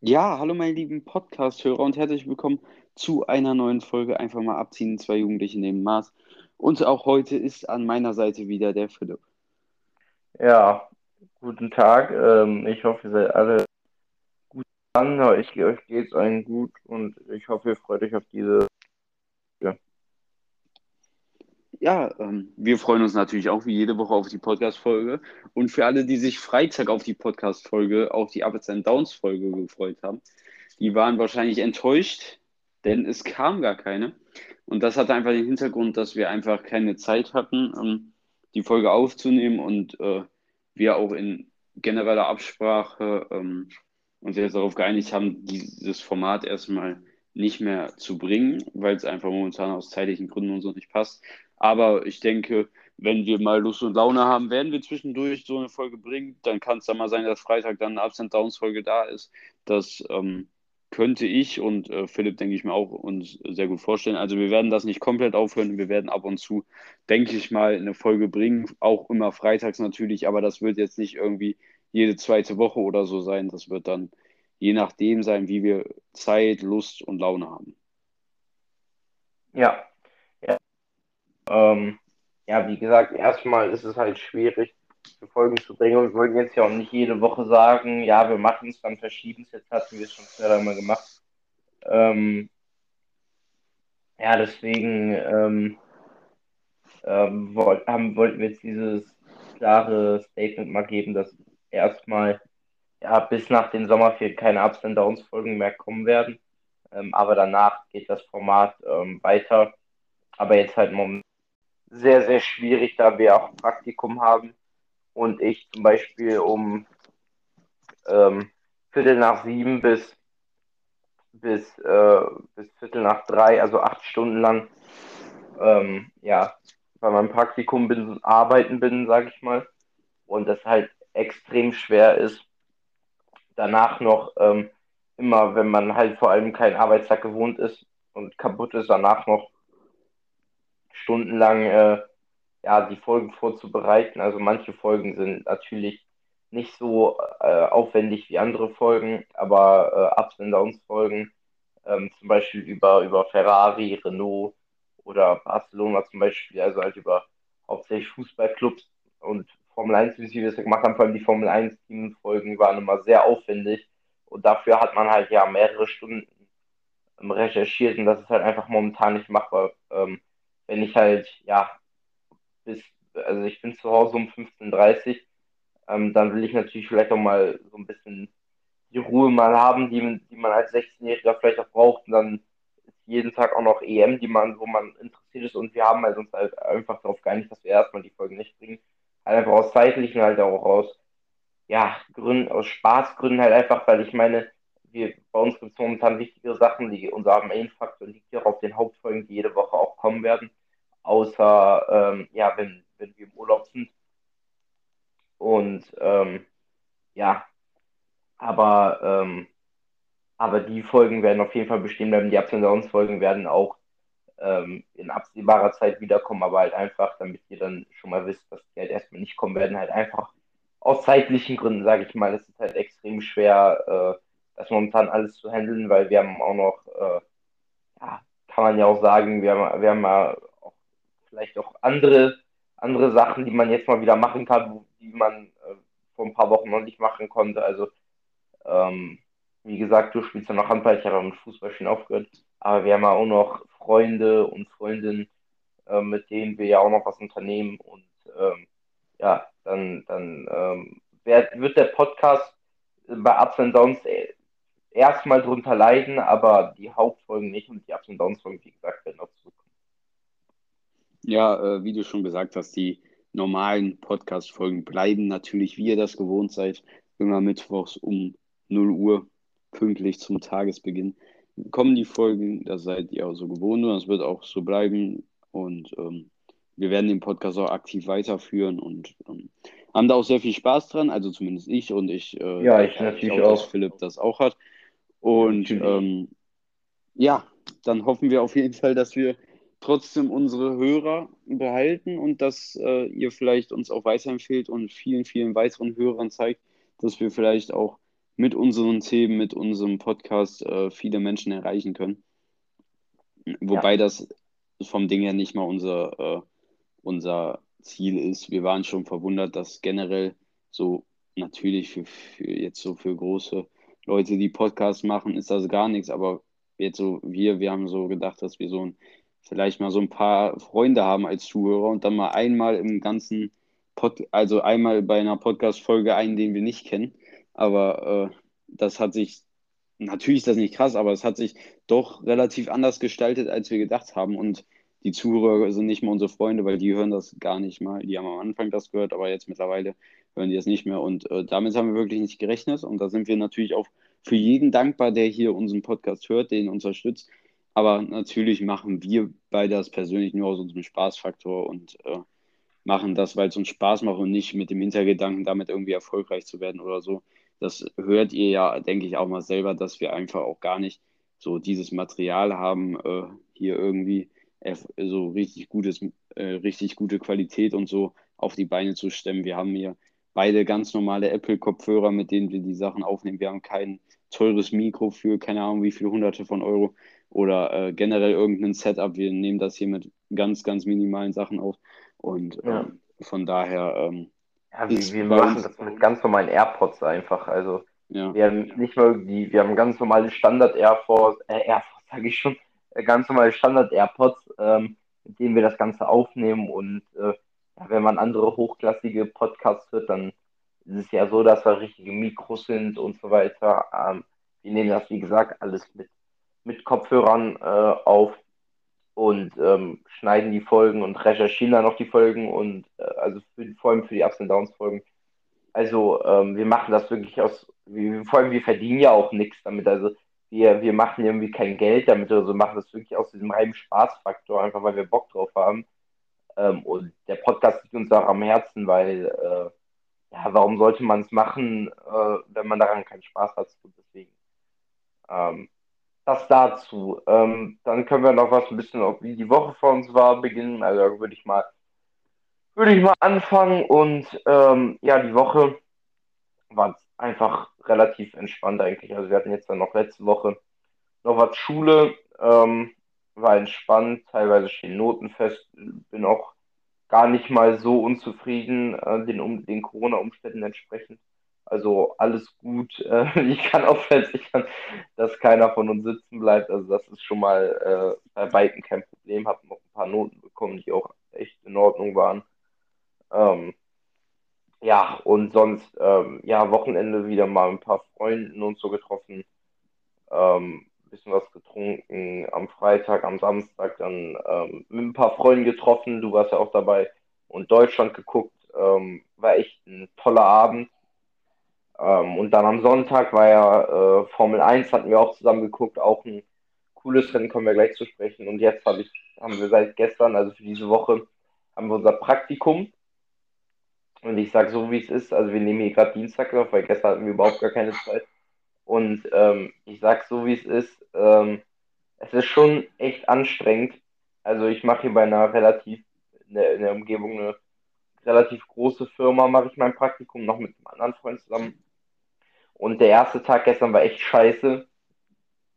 Ja, hallo meine lieben Podcast-Hörer und herzlich willkommen zu einer neuen Folge Einfach mal abziehen, zwei Jugendliche nehmen Maß. Und auch heute ist an meiner Seite wieder der Philipp. Ja, guten Tag. Ich hoffe, ihr seid alle gut dran. Euch geht es allen gut und ich hoffe, ihr freut euch auf diese. Ja, wir freuen uns natürlich auch wie jede Woche auf die Podcast-Folge. Und für alle, die sich Freitag auf die Podcast-Folge, auf die Ups and Downs-Folge gefreut haben, die waren wahrscheinlich enttäuscht, denn es kam gar keine. Und das hatte einfach den Hintergrund, dass wir einfach keine Zeit hatten, die Folge aufzunehmen und wir auch in genereller Absprache uns jetzt darauf geeinigt haben, dieses Format erstmal nicht mehr zu bringen, weil es einfach momentan aus zeitlichen Gründen und so nicht passt. Aber ich denke, wenn wir mal Lust und Laune haben, werden wir zwischendurch so eine Folge bringen. Dann kann es dann mal sein, dass Freitag dann eine Ups-and-Downs-Folge da ist. Das könnte ich und Philipp, denke ich mir, auch uns sehr gut vorstellen. Also wir werden das nicht komplett aufhören. Wir werden ab und zu, denke ich mal, eine Folge bringen. Auch immer freitags natürlich. Aber das wird jetzt nicht irgendwie jede zweite Woche oder so sein. Das wird dann je nachdem sein, wie wir Zeit, Lust und Laune haben. Ja. Ja, wie gesagt, erstmal ist es halt schwierig, Folgen zu bringen. Und wir wollten jetzt ja auch nicht jede Woche sagen, ja, wir machen es, dann verschieben es. Jetzt hatten wir es schon schneller mal gemacht. Ja, deswegen wollten wir jetzt dieses klare Statement mal geben, dass erstmal ja, bis nach den Sommerferien keine Ups and Downs Folgen mehr kommen werden. Aber danach geht das Format weiter. Aber jetzt halt momentan sehr, sehr schwierig, da wir auch Praktikum haben und ich zum Beispiel um 6:45 bis 3:15, also 8 Stunden lang bei meinem Praktikum arbeiten bin, sage ich mal, und das halt extrem schwer ist, danach noch immer, wenn man halt vor allem keinen Arbeitstag gewohnt ist und kaputt ist, danach noch stundenlang die Folgen vorzubereiten. Also manche Folgen sind natürlich nicht so aufwendig wie andere Folgen, aber Ups and Downs Folgen, zum Beispiel über Ferrari, Renault oder Barcelona zum Beispiel, also halt über hauptsächlich Fußballclubs und Formel 1, wie wir es gemacht haben, vor allem die Formel 1 Teamfolgen waren immer sehr aufwendig und dafür hat man halt ja mehrere Stunden recherchiert und das ist halt einfach momentan nicht machbar. Wenn ich halt, ich bin zu Hause um 15:30 Uhr, dann will ich natürlich vielleicht auch mal so ein bisschen die Ruhe mal haben, die man als 16-Jähriger vielleicht auch braucht. Und dann ist jeden Tag auch noch EM, wo man interessiert ist. Und wir haben halt uns halt einfach darauf geeinigt, dass wir erstmal die Folgen nicht bringen. Halt einfach aus zeitlichen, halt auch aus Gründen, aus Spaßgründen halt einfach, weil ich meine, bei uns gibt es momentan wichtigere Sachen, die unser Main-Faktor liegt ja auf den Hauptfolgen, die jede Woche auch kommen werden, außer wenn wir im Urlaub sind. Und aber die Folgen werden auf jeden Fall bestehen bleiben, die Ups and Downs Folgen werden auch in absehbarer Zeit wiederkommen, aber halt einfach, damit ihr dann schon mal wisst, dass die halt erstmal nicht kommen werden, halt einfach aus zeitlichen Gründen, sage ich mal, das ist halt extrem schwer, das momentan alles zu handeln, weil wir haben auch noch, kann man ja auch sagen, wir haben ja auch vielleicht auch andere Sachen, die man jetzt mal wieder machen kann, die man vor ein paar Wochen noch nicht machen konnte. Also, wie gesagt, du spielst ja noch Handball, ich habe mit Fußball schon aufgehört, aber wir haben ja auch noch Freunde und Freundinnen, mit denen wir ja auch noch was unternehmen und dann wird der Podcast bei Ups and Downs erstmal drunter leiden, aber die Hauptfolgen nicht und die Ups and Downs Folgen, wie gesagt, werden auch zurückkommen. Ja, wie du schon gesagt hast, die normalen Podcast-Folgen bleiben natürlich, wie ihr das gewohnt seid, immer mittwochs um 0 Uhr pünktlich zum Tagesbeginn kommen die Folgen, das seid ihr auch so gewohnt und das wird auch so bleiben und wir werden den Podcast auch aktiv weiterführen und haben da auch sehr viel Spaß dran, also zumindest ich und ich natürlich auch, dass Philipp das auch hat. Und dann hoffen wir auf jeden Fall, dass wir trotzdem unsere Hörer behalten und dass ihr vielleicht uns auch weiterempfehlt und vielen, vielen weiteren Hörern zeigt, dass wir vielleicht auch mit unseren Themen, mit unserem Podcast viele Menschen erreichen können. Wobei das vom Ding her nicht mal unser Ziel ist. Wir waren schon verwundert, dass generell so natürlich für jetzt so für große Leute, die Podcasts machen, ist das gar nichts. Aber jetzt so wir haben so gedacht, dass wir vielleicht mal so ein paar Freunde haben als Zuhörer und dann mal einmal im ganzen einmal bei einer Podcast-Folge einen, den wir nicht kennen. Aber das hat sich, natürlich ist das nicht krass, aber es hat sich doch relativ anders gestaltet, als wir gedacht haben. Und die Zuhörer sind nicht mehr unsere Freunde, weil die hören das gar nicht mal. Die haben am Anfang das gehört, aber jetzt mittlerweile hören die das nicht mehr. Und damit haben wir wirklich nicht gerechnet. Und da sind wir natürlich auch für jeden dankbar, der hier unseren Podcast hört, den unterstützt. Aber natürlich machen wir beide das persönlich nur aus unserem Spaßfaktor und machen das, weil es uns Spaß macht und nicht mit dem Hintergedanken, damit irgendwie erfolgreich zu werden oder so. Das hört ihr ja, denke ich, auch mal selber, dass wir einfach auch gar nicht so dieses Material haben, hier irgendwie so richtig gute Qualität und so auf die Beine zu stemmen. Wir haben hier beide ganz normale Apple-Kopfhörer, mit denen wir die Sachen aufnehmen. Wir haben kein teures Mikro für, keine Ahnung, wie viele Hunderte von Euro oder generell irgendein Setup. Wir nehmen das hier mit ganz, ganz minimalen Sachen auf und von daher... wir machen das mit ganz normalen AirPods einfach. Also wir haben nicht mal wir haben ganz normale Standard AirPods, mit denen wir das Ganze aufnehmen. Und wenn man andere hochklassige Podcasts hört, dann ist es ja so, dass da richtige Mikros sind und so weiter. Wir nehmen das, wie gesagt, alles mit Kopfhörern auf und schneiden die Folgen und recherchieren dann noch die Folgen und also vor allem für die Ups und Downs Folgen. Also wir machen das wirklich vor allem wir verdienen ja auch nichts damit, also wir machen irgendwie kein Geld damit oder so, machen das wirklich aus diesem reinen Spaßfaktor, einfach weil wir Bock drauf haben. Und der Podcast liegt uns auch am Herzen, weil warum sollte man es machen, wenn man daran keinen Spaß hat? Deswegen das dazu. Dann können wir noch was ein bisschen, wie die Woche vor uns war, beginnen. Also würde ich mal anfangen. Und die Woche war einfach relativ entspannt eigentlich. Also wir hatten jetzt dann noch letzte Woche noch was Schule. War entspannt. Teilweise stehen Noten fest. Bin auch gar nicht mal so unzufrieden den Corona-Umständen entsprechend. Also alles gut, ich kann auch versichern, dass keiner von uns sitzen bleibt, also das ist schon mal bei Weitem kein Problem, habe noch ein paar Noten bekommen, die auch echt in Ordnung waren. Und sonst, Wochenende wieder mal ein paar Freunden und so getroffen, bisschen was getrunken, am Freitag, am Samstag dann mit ein paar Freunden getroffen, du warst ja auch dabei und Deutschland geguckt, war echt ein toller Abend. Und dann am Sonntag war ja Formel 1, hatten wir auch zusammen geguckt, auch ein cooles Rennen, kommen wir gleich zu sprechen. Und jetzt haben wir seit gestern, also für diese Woche, haben wir unser Praktikum. Und ich sage so, wie es ist, also wir nehmen hier gerade Dienstag auf, weil gestern hatten wir überhaupt gar keine Zeit. Und ich sage so, wie es ist, es ist schon echt anstrengend. Also ich mache hier bei einer in der Umgebung eine relativ große Firma, mache ich mein Praktikum noch mit einem anderen Freund zusammen. Und der erste Tag gestern war echt scheiße.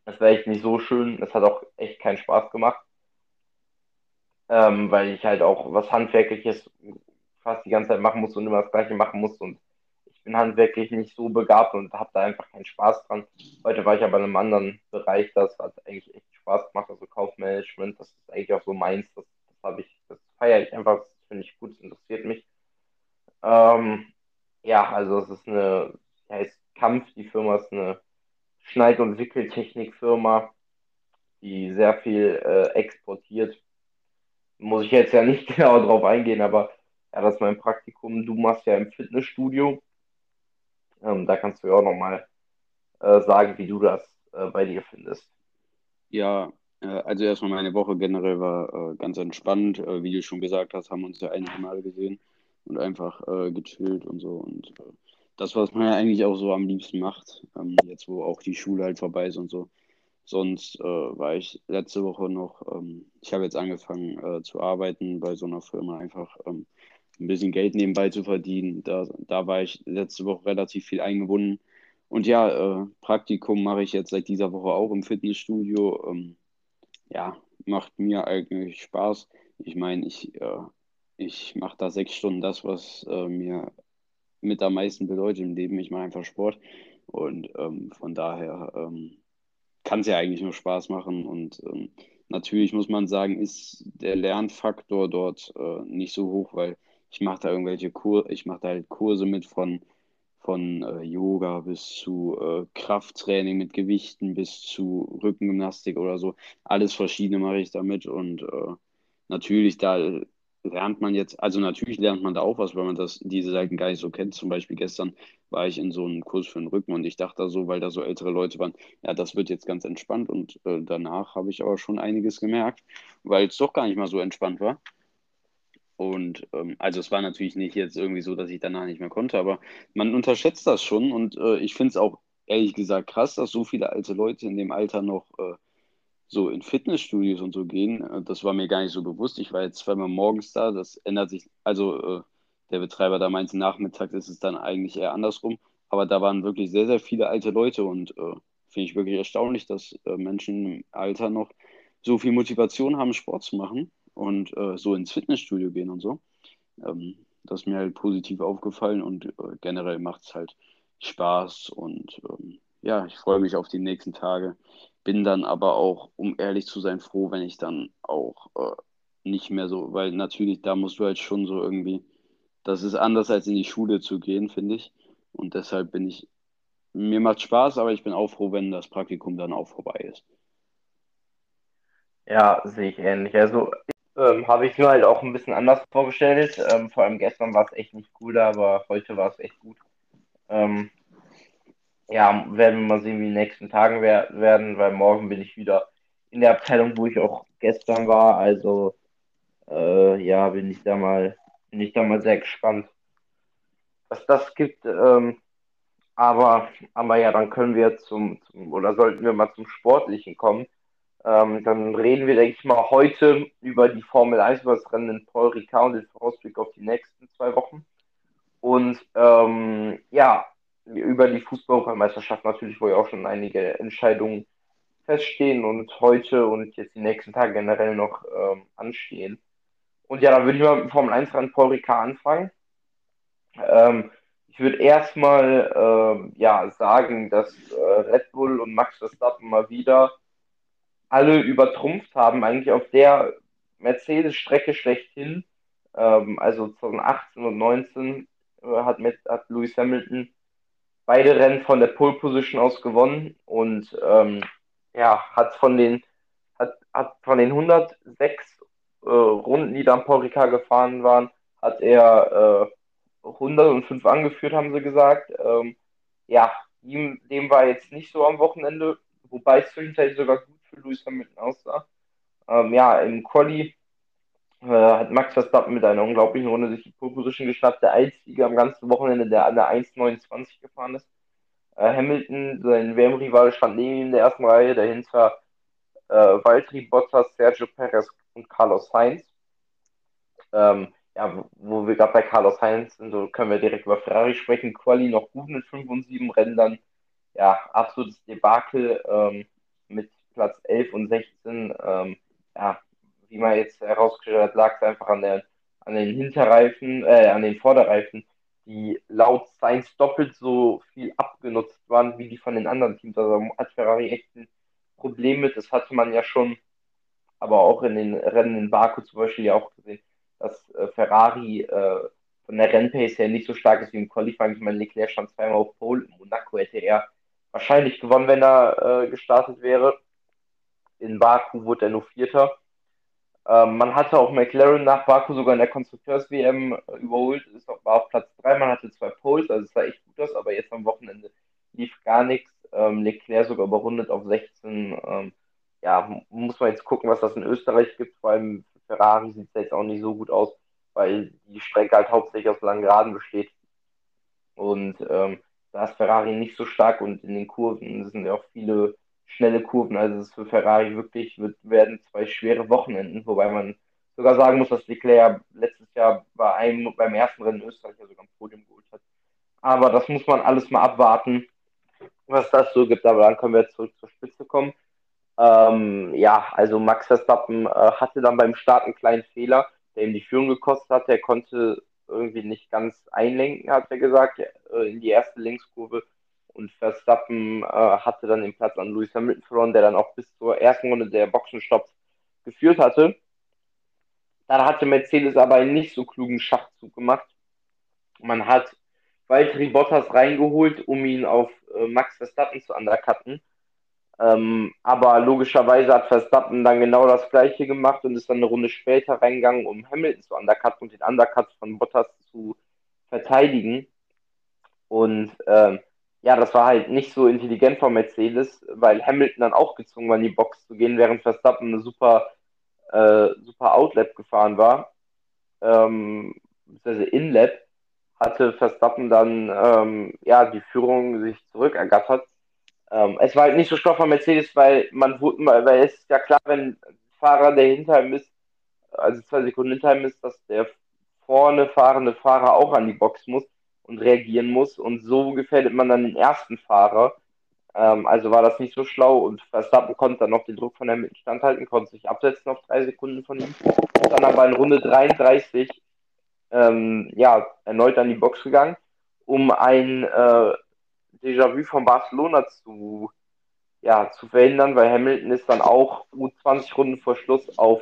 Das war echt nicht so schön. Das hat auch echt keinen Spaß gemacht. Weil ich halt auch was Handwerkliches fast die ganze Zeit machen musste und immer das Gleiche machen musste. Und ich bin handwerklich nicht so begabt und habe da einfach keinen Spaß dran. Heute war ich aber in einem anderen Bereich, das hat eigentlich echt Spaß gemacht. Also Kaufmanagement, das ist eigentlich auch so meins. Das feiere ich einfach, das finde ich gut, das interessiert mich. Also es ist heißt Kampf, die Firma ist eine Schneid- und Wickeltechnikfirma, die sehr viel exportiert. Muss ich jetzt ja nicht genau drauf eingehen, aber das ist mein Praktikum. Du machst ja im Fitnessstudio. Da kannst du ja auch nochmal sagen, wie du das bei dir findest. Ja, also erstmal meine Woche generell war ganz entspannt. Wie du schon gesagt hast, haben uns ja einige Male gesehen und einfach gechillt und so. Und das, was man ja eigentlich auch so am liebsten macht, jetzt wo auch die Schule halt vorbei ist und so, Sonst war ich letzte Woche noch, ich habe jetzt angefangen zu arbeiten bei so einer Firma, einfach ein bisschen Geld nebenbei zu verdienen. Da war ich letzte Woche relativ viel eingebunden. Und ja, Praktikum mache ich jetzt seit dieser Woche auch im Fitnessstudio. Ja, macht mir eigentlich Spaß. Ich meine, ich mache da 6 Stunden das, was mir mit am meisten bedeutet im Leben. Ich mache einfach Sport. Und von daher kann es ja eigentlich nur Spaß machen. Und natürlich muss man sagen, ist der Lernfaktor dort nicht so hoch, weil ich mache da halt Kurse mit von Yoga bis zu Krafttraining mit Gewichten bis zu Rückengymnastik oder so. Alles Verschiedene mache ich damit und natürlich da lernt man jetzt, also natürlich lernt man da auch was, weil man diese Seiten gar nicht so kennt. Zum Beispiel gestern war ich in so einem Kurs für den Rücken und ich dachte da so, weil da so ältere Leute waren, ja, das wird jetzt ganz entspannt und danach habe ich aber schon einiges gemerkt, weil es doch gar nicht mal so entspannt war. Und also es war natürlich nicht jetzt irgendwie so, dass ich danach nicht mehr konnte, aber man unterschätzt das schon und ich finde es auch ehrlich gesagt krass, dass so viele alte Leute in dem Alter noch so in Fitnessstudios und so gehen. Das war mir gar nicht so bewusst. Ich war jetzt zweimal morgens da, das ändert sich, also der Betreiber da meinte, nachmittags ist es dann eigentlich eher andersrum, aber da waren wirklich sehr, sehr viele alte Leute und finde ich wirklich erstaunlich, dass Menschen im Alter noch so viel Motivation haben, Sport zu machen. Und so ins Fitnessstudio gehen und so. Das ist mir halt positiv aufgefallen und generell macht es halt Spaß und ja, ich freue mich auf die nächsten Tage. Bin dann aber auch, um ehrlich zu sein, froh, wenn ich dann auch nicht mehr so, weil natürlich, da musst du halt schon so irgendwie, das ist anders als in die Schule zu gehen, finde ich. Und deshalb mir macht Spaß, aber ich bin auch froh, wenn das Praktikum dann auch vorbei ist. Ja, sehe ich ähnlich. Also habe ich mir halt auch ein bisschen anders vorgestellt. Vor allem gestern war es echt nicht gut, aber heute war es echt gut. Ja, werden wir mal sehen, wie die nächsten Tagen werden, weil morgen bin ich wieder in der Abteilung, wo ich auch gestern war. Also ja, bin ich da mal sehr gespannt, was das gibt. Aber ja, dann können wir oder sollten wir mal zum Sportlichen kommen. Dann reden wir, denke ich mal, heute über die Formel 1, über das Rennen in Paul Ricard und den Vorausblick auf die nächsten 2 Wochen. Und ja, über die Fußball-Europameisterschaft natürlich, wo ja auch schon einige Entscheidungen feststehen und heute und jetzt die nächsten Tage generell noch anstehen. Und ja, dann würde ich mal mit dem Formel 1-Rennen Paul Ricard anfangen. Ich würde erstmal ja, sagen, dass Red Bull und Max Verstappen mal wieder alle übertrumpft haben, eigentlich auf der Mercedes-Strecke schlechthin. Also 2018 und 2019 hat Lewis Hamilton beide Rennen von der Pole-Position aus gewonnen und ja, hat von den 106 Runden, die dann Paul Ricard gefahren waren, hat er 105 angeführt, haben sie gesagt. Ja, dem war jetzt nicht so am Wochenende, wobei es zwischenzeitlich sogar gut für Lewis Hamilton aussah. Ja, im Quali hat Max Verstappen mit einer unglaublichen Runde sich die Pole Position geschnappt, der Einzige am ganzen Wochenende, der an der 1,29 gefahren ist. Hamilton, sein WM-Rivale, stand neben ihm in der ersten Reihe, dahinter Valtteri Bottas, Sergio Perez und Carlos Sainz. Ja, wo wir gerade bei Carlos Sainz sind, so können wir direkt über Ferrari sprechen. Quali noch gut mit 5 und 7 Rändern. Ja, absolutes Debakel mit Platz 11 und 16, ja, wie man jetzt herausgestellt hat, lag es einfach an den Vorderreifen, die laut Sainz doppelt so viel abgenutzt waren, wie die von den anderen Teams. Also hat Ferrari echt ein Problem mit, das hatte man ja schon, aber auch in den Rennen in Baku zum Beispiel ja auch gesehen, dass Ferrari von der Rennpace her nicht so stark ist wie im Qualifying. Ich meine, Leclerc stand zweimal auf Pole, in Monaco hätte er wahrscheinlich gewonnen, wenn er gestartet wäre. In Baku wurde er nur Vierter. Man hatte auch McLaren nach Baku sogar in der Konstrukteurs-WM überholt, war auf Platz 3, man hatte 2 Poles, also es sah echt gut aus, aber jetzt am Wochenende lief gar nichts. Leclerc sogar überrundet auf 16. Ja, muss man jetzt gucken, was das in Österreich gibt, vor allem für Ferrari sieht es jetzt auch nicht so gut aus, weil die Strecke halt hauptsächlich aus langen Geraden besteht. Und da ist Ferrari nicht so stark und in den Kurven sind ja auch viele schnelle Kurven. Also es ist für Ferrari wirklich, werden zwei schwere Wochenenden, wobei man sogar sagen muss, dass Leclerc letztes Jahr beim ersten Rennen in Österreich ja sogar ein Podium geholt hat. Aber das muss man alles mal abwarten, was das so gibt. Aber dann können wir jetzt zurück zur Spitze kommen. Also Max Verstappen hatte dann beim Start einen kleinen Fehler, der ihm die Führung gekostet hat. Er konnte irgendwie nicht ganz einlenken, hat er gesagt, in die erste Linkskurve. Und Verstappen hatte dann den Platz an Lewis Hamilton verloren, der dann auch bis zur ersten Runde der Boxenstopps geführt hatte. Dann hatte Mercedes aber einen nicht so klugen Schachzug gemacht. Man hat Valtteri Bottas reingeholt, um ihn auf Max Verstappen zu undercutten. Aber logischerweise hat Verstappen dann genau das Gleiche gemacht und ist dann eine Runde später reingegangen, um Hamilton zu undercutten und den Undercut von Bottas zu verteidigen. Und das war halt nicht so intelligent von Mercedes, weil Hamilton dann auch gezwungen war, in die Box zu gehen, während Verstappen eine super Outlap gefahren war. Beziehungsweise Inlap hatte Verstappen dann die Führung sich zurückergattert. Es war halt nicht so schlau von Mercedes, weil es ist ja klar, wenn ein Fahrer, der hinter ihm ist, also 2 Sekunden hinter ihm ist, dass der vorne fahrende Fahrer auch an die Box muss und reagieren muss. Und so gefährdet man dann den ersten Fahrer. Also war das nicht so schlau. Und Verstappen konnte dann noch den Druck von Hamilton standhalten, konnte sich absetzen auf 3 Sekunden von ihm. Ist dann aber in Runde 33 erneut an die Box gegangen, um ein Déjà-vu von Barcelona zu verhindern, weil Hamilton ist dann auch gut 20 Runden vor Schluss auf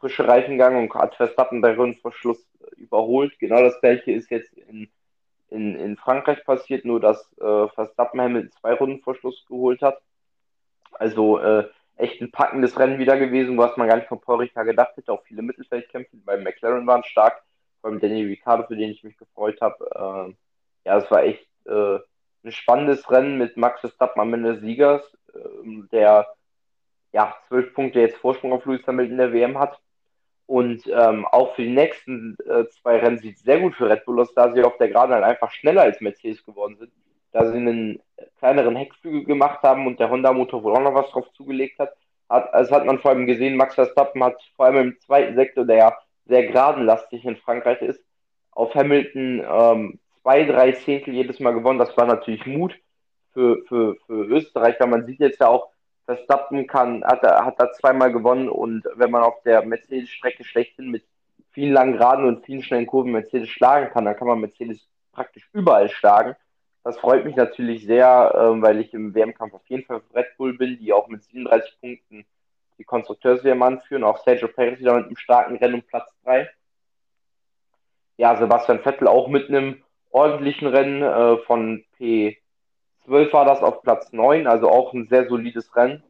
frische Reifen gegangen und hat Verstappen 3 Runden vor Schluss überholt. Genau das gleiche ist jetzt in Frankreich passiert, nur dass Verstappen Hamilton 2 Runden vor Schluss geholt hat. Also echt ein packendes Rennen wieder gewesen, was man gar nicht von Paul Ricard gedacht hätte. Auch viele Mittelfeldkämpfe bei McLaren waren stark, vor allem Daniel Ricciardo, für den ich mich gefreut habe. Es war echt ein spannendes Rennen mit Max Verstappen am Ende des Siegers, der 12 Punkte jetzt Vorsprung auf Lewis Hamilton in der WM hat. Und auch für die nächsten 2 Rennen sieht es sehr gut für Red Bull aus, da sie auf der Geraden halt einfach schneller als Mercedes geworden sind, da sie einen kleineren Heckflügel gemacht haben und der Honda-Motor wohl auch noch was drauf zugelegt hat. Das hat man vor allem gesehen, Max Verstappen hat vor allem im zweiten Sektor, der ja sehr geradenlastig in Frankreich ist, auf Hamilton 2-3 Zehntel jedes Mal gewonnen. Das war natürlich Mut für Österreich, weil man sieht jetzt ja auch, Verstappen hat da 2-mal gewonnen, und wenn man auf der Mercedes-Strecke schlechthin mit vielen langen Geraden und vielen schnellen Kurven Mercedes schlagen kann, dann kann man Mercedes praktisch überall schlagen. Das freut mich natürlich sehr, weil ich im WM-Kampf auf jeden Fall für Red Bull bin, die auch mit 37 Punkten die Konstrukteurs-WM anführen, auch Sergio Perez wieder mit einem starken Rennen und Platz 3. Ja, Sebastian Vettel auch mit einem ordentlichen Rennen, von P12 war das auf Platz 9, also auch ein sehr solides Rennen.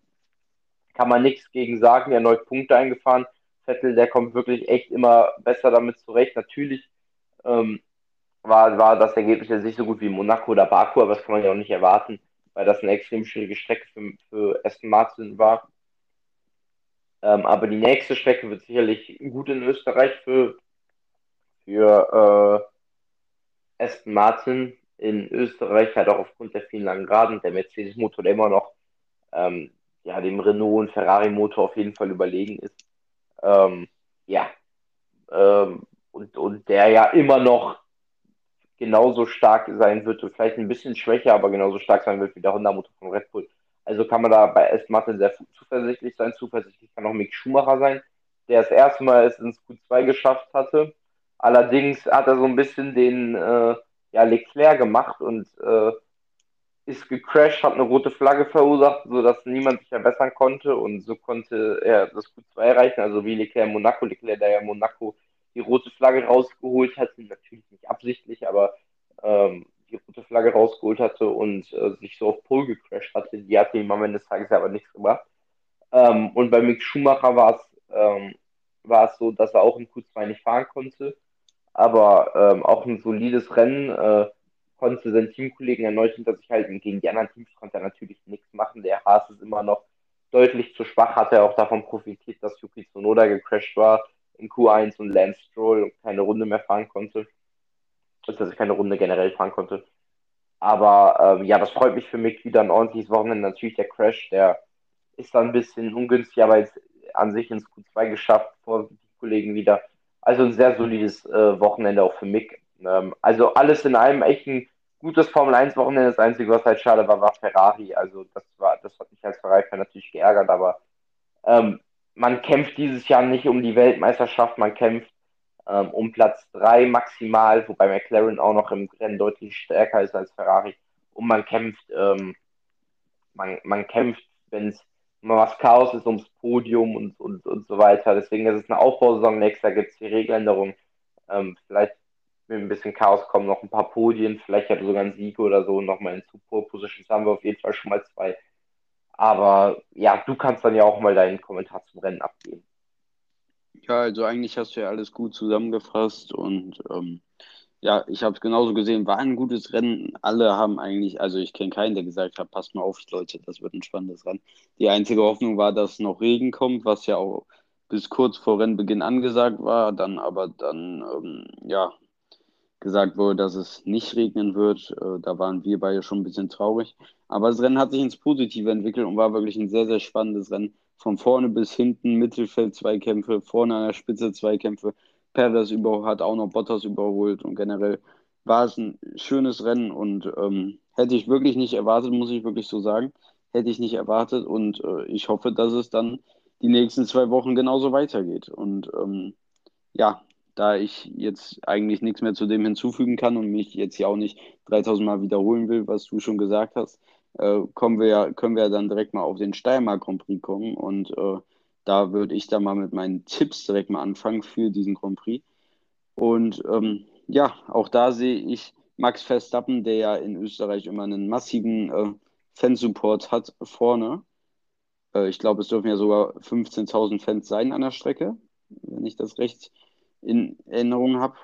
Kann man nichts gegen sagen, erneut Punkte eingefahren. Vettel, der kommt wirklich echt immer besser damit zurecht. Natürlich war das Ergebnis jetzt nicht so gut wie Monaco oder Baku, aber das kann man ja auch nicht erwarten, weil das eine extrem schwierige Strecke für Aston Martin war. Aber die nächste Strecke wird sicherlich gut in Österreich für Aston Martin, in Österreich halt auch aufgrund der vielen langen Geraden, der Mercedes-Motor, der immer noch dem Renault- und Ferrari-Motor auf jeden Fall überlegen ist. Und der ja immer noch genauso stark sein wird und vielleicht ein bisschen schwächer, aber genauso stark sein wird wie der Honda-Motor von Red Bull. Also kann man da bei Aston Martin sehr zuversichtlich sein. Zuversichtlich kann auch Mick Schumacher sein, der das erste Mal es ins Q2 geschafft hatte. Allerdings hat er so ein bisschen den Leclerc gemacht und ist gecrashed, hat eine rote Flagge verursacht, sodass niemand sich verbessern konnte, und so konnte er das Q2 erreichen, also wie Leclerc, der ja in Monaco die rote Flagge rausgeholt hatte, natürlich nicht absichtlich, aber die rote Flagge rausgeholt hatte und sich so auf Pole gecrashed hatte. Die hatte ihm am Ende des Tages aber nichts gemacht. Und bei Mick Schumacher war es so, dass er auch im Q2 nicht fahren konnte, aber auch ein solides Rennen, konnte seinen Teamkollegen erneut hinter sich halten. Gegen die anderen Teams konnte er natürlich nichts machen, der Haas ist immer noch deutlich zu schwach, hat er auch davon profitiert, dass Yuki Tsunoda gecrashed war in Q1 und Lance Stroll keine Runde generell fahren konnte. Aber ja, das freut mich für mich wieder ein ordentliches Wochenende. Natürlich der Crash, der ist dann ein bisschen ungünstig, aber jetzt an sich ins Q2 geschafft, vor die Kollegen wieder. Also ein sehr solides Wochenende auch für Mick. Also alles in allem echt ein gutes Formel-1-Wochenende. Das Einzige, was halt schade war, war Ferrari. Also das hat mich als Ferrari-Fan natürlich geärgert, aber man kämpft dieses Jahr nicht um die Weltmeisterschaft, man kämpft um Platz 3 maximal, wobei McLaren auch noch im Rennen deutlich stärker ist als Ferrari. Und man kämpft, wenn es mal was Chaos ist, ums Podium und so weiter. Deswegen ist es eine Aufbausaison. Nächstes Jahr gibt es die Regeländerung. Vielleicht mit ein bisschen Chaos kommen noch ein paar Podien. Vielleicht hat sogar ein Sieg oder so nochmal in Pole Positions. Haben wir auf jeden Fall schon mal 2. Aber ja, du kannst dann ja auch mal deinen Kommentar zum Rennen abgeben. Ja, also eigentlich hast du ja alles gut zusammengefasst und ja, ich habe es genauso gesehen, war ein gutes Rennen, alle haben eigentlich, also ich kenne keinen, der gesagt hat, passt mal auf, Leute, das wird ein spannendes Rennen. Die einzige Hoffnung war, dass noch Regen kommt, was ja auch bis kurz vor Rennbeginn angesagt war, dann aber ja, gesagt wurde, dass es nicht regnen wird, da waren wir beide schon ein bisschen traurig, aber das Rennen hat sich ins Positive entwickelt und war wirklich ein sehr, sehr spannendes Rennen. Von vorne bis hinten, Mittelfeld Zweikämpfe, vorne an der Spitze Zweikämpfe, Perez hat auch noch Bottas überholt und generell war es ein schönes Rennen und hätte ich wirklich nicht erwartet, muss ich wirklich so sagen, und ich hoffe, dass es dann die nächsten 2 Wochen genauso weitergeht und ja, da ich jetzt eigentlich nichts mehr zu dem hinzufügen kann und mich jetzt ja auch nicht 3000 Mal wiederholen will, was du schon gesagt hast, können wir ja dann direkt mal auf den Steiermark Grand Prix kommen und da würde ich dann mal mit meinen Tipps direkt mal anfangen für diesen Grand Prix und ja, auch da sehe ich Max Verstappen, der ja in Österreich immer einen massiven Fansupport hat vorne, ich glaube es dürfen ja sogar 15.000 Fans sein an der Strecke, wenn ich das recht in Erinnerung habe,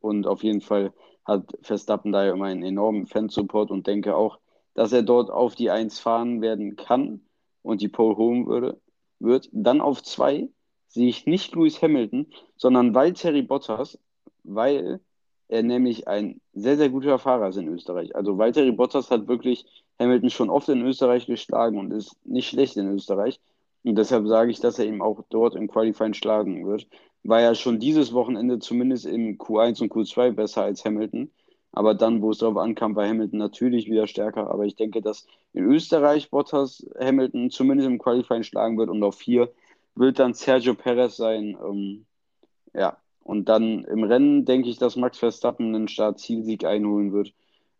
und auf jeden Fall hat Verstappen da ja immer einen enormen Fansupport und denke auch, dass er dort auf die 1 fahren werden kann und die Pole holen wird. Dann auf 2 sehe ich nicht Lewis Hamilton, sondern Valtteri Bottas, weil er nämlich ein sehr, sehr guter Fahrer ist in Österreich. Also Valtteri Bottas hat wirklich Hamilton schon oft in Österreich geschlagen und ist nicht schlecht in Österreich. Und deshalb sage ich, dass er eben auch dort im Qualifying schlagen wird, weil er schon dieses Wochenende zumindest im Q1 und Q2 besser als Hamilton. Aber dann, wo es darauf ankam, war Hamilton natürlich wieder stärker. Aber ich denke, dass in Österreich Bottas Hamilton zumindest im Qualifying schlagen wird. Und auf 4 wird dann Sergio Perez sein. Ja, und dann im Rennen denke ich, dass Max Verstappen einen Start-Zielsieg einholen wird.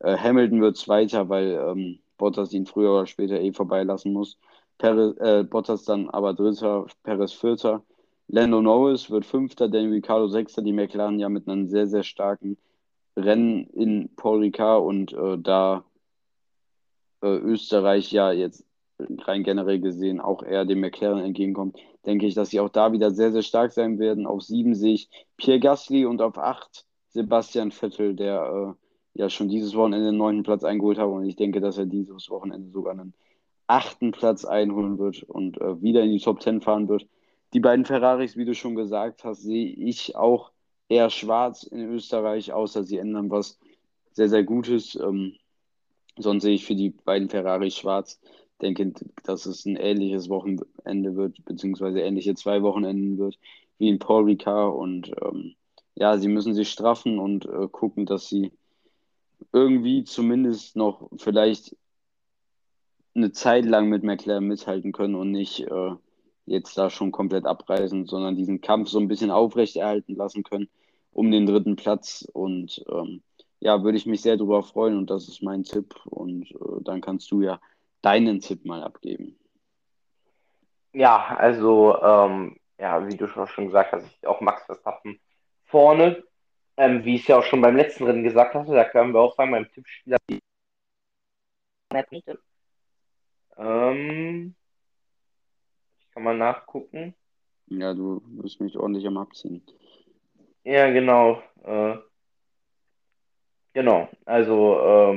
Hamilton wird Zweiter, weil Bottas ihn früher oder später vorbeilassen muss. Bottas dann aber Dritter, Perez Vierter. Lando Norris wird Fünfter, Daniel Ricciardo Sechster. Die McLaren ja mit einem sehr, sehr starken Rennen in Paul Ricard und da Österreich ja jetzt rein generell gesehen auch eher dem McLaren entgegenkommt, denke ich, dass sie auch da wieder sehr, sehr stark sein werden. Auf 7 sehe ich Pierre Gasly und auf 8 Sebastian Vettel, der ja schon dieses Wochenende den 9. Platz eingeholt hat und ich denke, dass er dieses Wochenende sogar einen 8. Platz einholen wird und wieder in die Top 10 fahren wird. Die beiden Ferraris, wie du schon gesagt hast, sehe ich auch eher schwarz in Österreich, außer sie ändern was sehr, sehr Gutes. Sonst sehe ich für die beiden Ferraris schwarz. Denke, dass es ein ähnliches Wochenende wird, beziehungsweise ähnliche 2 Wochenenden wird, wie in Paul Ricard. Und ja, sie müssen sich straffen und gucken, dass sie irgendwie zumindest noch vielleicht eine Zeit lang mit McLaren mithalten können und nicht jetzt da schon komplett abreißen, sondern diesen Kampf so ein bisschen aufrechterhalten lassen können um den 3. Platz und ja, würde ich mich sehr darüber freuen und das ist mein Tipp und dann kannst du ja deinen Tipp mal abgeben. Ja, also ja, wie du schon gesagt hast, ich auch Max Verstappen vorne, wie ich es ja auch schon beim letzten Rennen gesagt hatte, da können wir auch sagen, beim Tippspieler kann man nachgucken. Ja, du wirst mich ordentlich am Abziehen. Ja, genau. Genau, also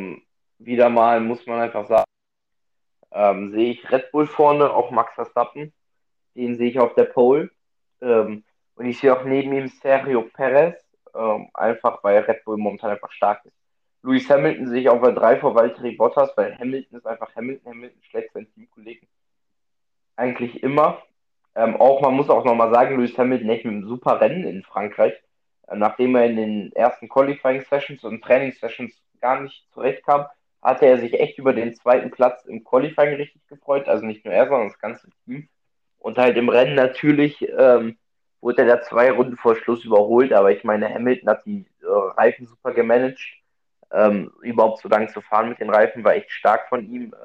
wieder mal muss man einfach sagen, sehe ich Red Bull vorne, auch Max Verstappen. Den sehe ich auf der Pole. Und ich sehe auch neben ihm Sergio Perez, einfach weil Red Bull momentan einfach stark ist. Lewis Hamilton sehe ich auf der 3 vor Valtteri Bottas, weil Hamilton ist einfach Hamilton. Hamilton schlägt seinen Teamkollegen eigentlich immer. Auch man muss auch nochmal sagen, Lewis Hamilton echt mit einem super Rennen in Frankreich. Nachdem er in den ersten Qualifying-Sessions und Training-Sessions gar nicht zurechtkam, hatte er sich echt über den zweiten Platz im Qualifying richtig gefreut. Also nicht nur er, sondern das ganze Team. Und halt im Rennen natürlich wurde er da 2 Runden vor Schluss überholt. Aber ich meine, Hamilton hat die Reifen super gemanagt. Überhaupt so lang zu fahren mit den Reifen war echt stark von ihm.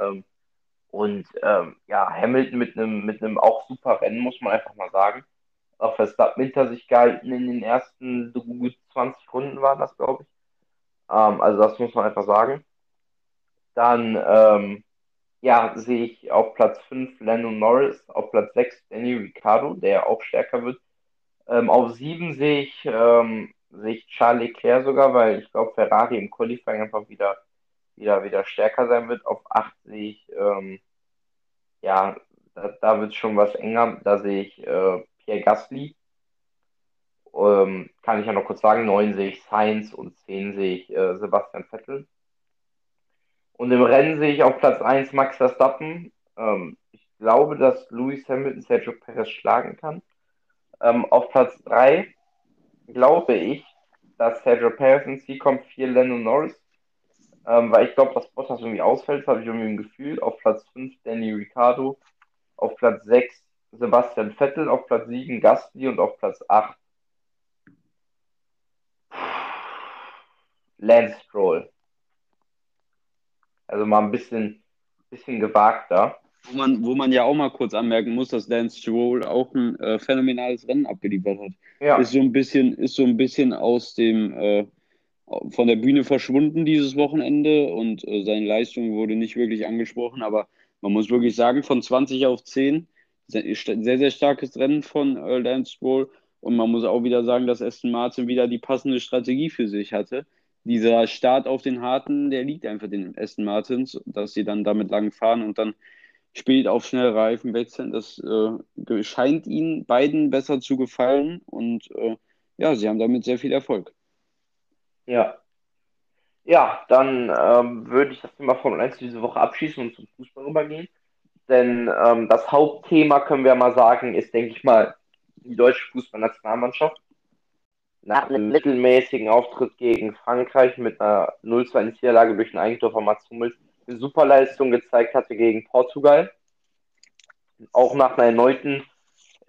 Hamilton mit einem auch super Rennen, muss man einfach mal sagen. Auch Verstappen hinter sich gehalten in den ersten gut 20 Runden waren das, glaube ich. Also das muss man einfach sagen. Dann sehe ich auf Platz 5 Lando Norris, auf Platz 6 Daniel Ricciardo, der auch stärker wird. Auf 7 sehe ich Charles Leclerc sogar, weil ich glaube, Ferrari im Qualifying einfach wieder stärker sein wird. Auf 8 sehe ich, da wird es schon was enger. Da sehe ich Pierre Gasly. Kann ich ja noch kurz sagen. 9 sehe ich Sainz und 10 sehe ich Sebastian Vettel. Und im Rennen sehe ich auf Platz 1 Max Verstappen. Ich glaube, dass Lewis Hamilton Sergio Perez schlagen kann. Auf Platz 3 glaube ich, dass Sergio Perez ins Ziel kommt, 4 Lando Norris. Weil ich glaube, dass Bottas irgendwie ausfällt, habe ich irgendwie ein Gefühl. Auf Platz 5 Daniel Ricciardo, auf Platz 6 Sebastian Vettel, auf Platz 7 Gasly und auf Platz 8 Lance Stroll. Also mal ein bisschen gewagter. Wo man ja auch mal kurz anmerken muss, dass Lance Stroll auch ein phänomenales Rennen abgeliefert hat. Ja. Ist so ein bisschen aus dem von der Bühne verschwunden dieses Wochenende und seine Leistung wurde nicht wirklich angesprochen, aber man muss wirklich sagen, von 20 auf 10, sehr, sehr starkes Rennen von Lance Stroll, und man muss auch wieder sagen, dass Aston Martin wieder die passende Strategie für sich hatte. Dieser Start auf den Harten, der liegt einfach den Aston Martins, dass sie dann damit lang fahren und dann spät auf Schnellreifen wechseln. Das scheint ihnen beiden besser zu gefallen und sie haben damit sehr viel Erfolg. Ja, dann würde ich das Thema Formel 1 diese Woche abschließen und zum Fußball rübergehen. Denn das Hauptthema, können wir mal sagen, ist, denke ich mal, die deutsche Fußballnationalmannschaft. Nach einem mittelmäßigen Auftritt gegen Frankreich mit einer 0-2-Niederlage durch ein Eigentor von Mats Hummels eine Superleistung gezeigt hatte gegen Portugal. Auch nach einer erneuten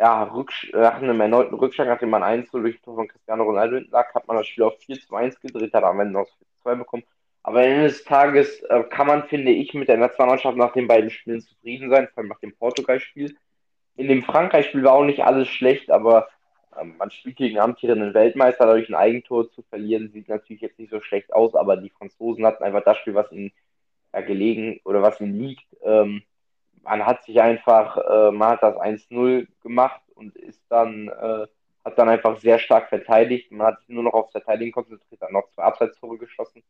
Rückschlag, nachdem man 1-0 durch das Tor von Cristiano Ronaldo lag, hat man das Spiel auf 4-1 gedreht, hat am Ende noch 4-2 bekommen. Aber am Ende des Tages kann man, finde ich, mit der Nationalmannschaft nach den beiden Spielen zufrieden sein, vor allem nach dem Portugal-Spiel. In dem Frankreich-Spiel war auch nicht alles schlecht, aber man spielt gegen amtierenden Weltmeister, dadurch ein Eigentor zu verlieren, sieht natürlich jetzt nicht so schlecht aus, aber die Franzosen hatten einfach das Spiel, was ihnen gelegen oder was ihnen liegt. Man hat sich einfach, man hat das 1-0 gemacht und ist dann, hat dann einfach sehr stark verteidigt. Man hat sich nur noch aufs Verteidigen konzentriert, dann noch 2 Abseits-Tore geschossen.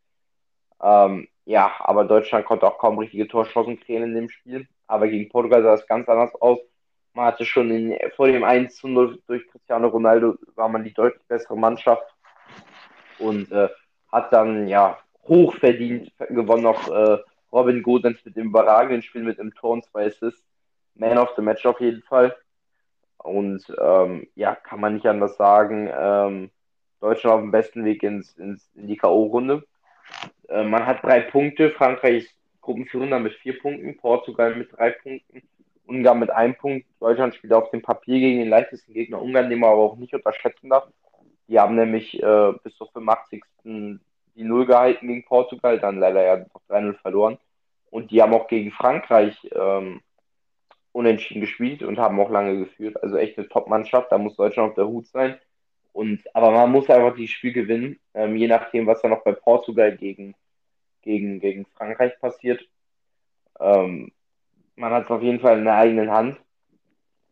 Aber Deutschland konnte auch kaum richtige Torchancen kreieren in dem Spiel. Aber gegen Portugal sah das ganz anders aus. Man hatte schon vor dem 1-0 durch Cristiano Ronaldo war man die deutlich bessere Mannschaft und hat dann hochverdient gewonnen, auch Robin Gosens mit dem überragenden Spiel, mit dem Tor und 2 Assists. Man of the Match auf jeden Fall. Und kann man nicht anders sagen. Deutschland auf dem besten Weg in die K.O.-Runde. Man hat 3 Punkte. Frankreich ist Gruppenführender mit 4 Punkten. Portugal mit 3 Punkten. Ungarn mit 1 Punkt. Deutschland spielt auf dem Papier gegen den leichtesten Gegner Ungarn, den man aber auch nicht unterschätzen darf. Die haben nämlich bis zur 85. die 0 gehalten gegen Portugal, dann leider ja noch 3-0 verloren. Und die haben auch gegen Frankreich unentschieden gespielt und haben auch lange geführt. Also echt eine Top-Mannschaft, da muss Deutschland auf der Hut sein. Aber man muss einfach die Spiel gewinnen, je nachdem, was da noch bei Portugal gegen Frankreich passiert. Man hat es auf jeden Fall in der eigenen Hand.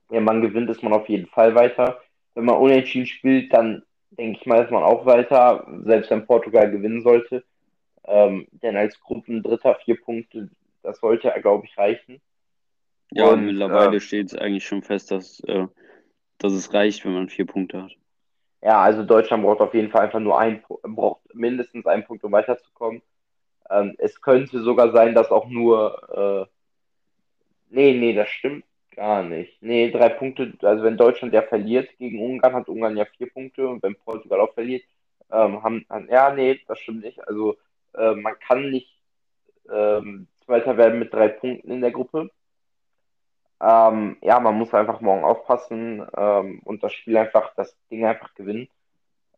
Wenn man gewinnt, ist man auf jeden Fall weiter. Wenn man unentschieden spielt, dann denke ich mal, ist man auch weiter, selbst wenn Portugal gewinnen sollte. Denn als Gruppendritter 4 Punkte, das sollte, glaube ich, reichen. Ja, und mittlerweile steht es eigentlich schon fest, dass es reicht, wenn man 4 Punkte hat. Ja, also Deutschland braucht auf jeden Fall einfach nur braucht mindestens 1 Punkt, um weiterzukommen. Es könnte sogar sein, dass auch nur... Nee, das stimmt gar nicht. Nee, 3 Punkte, also wenn Deutschland ja verliert gegen Ungarn, hat Ungarn ja 4 Punkte und wenn Portugal auch verliert, das stimmt nicht. Also man kann nicht Zweiter werden mit 3 Punkten in der Gruppe. Man muss einfach morgen aufpassen und das Ding einfach gewinnen.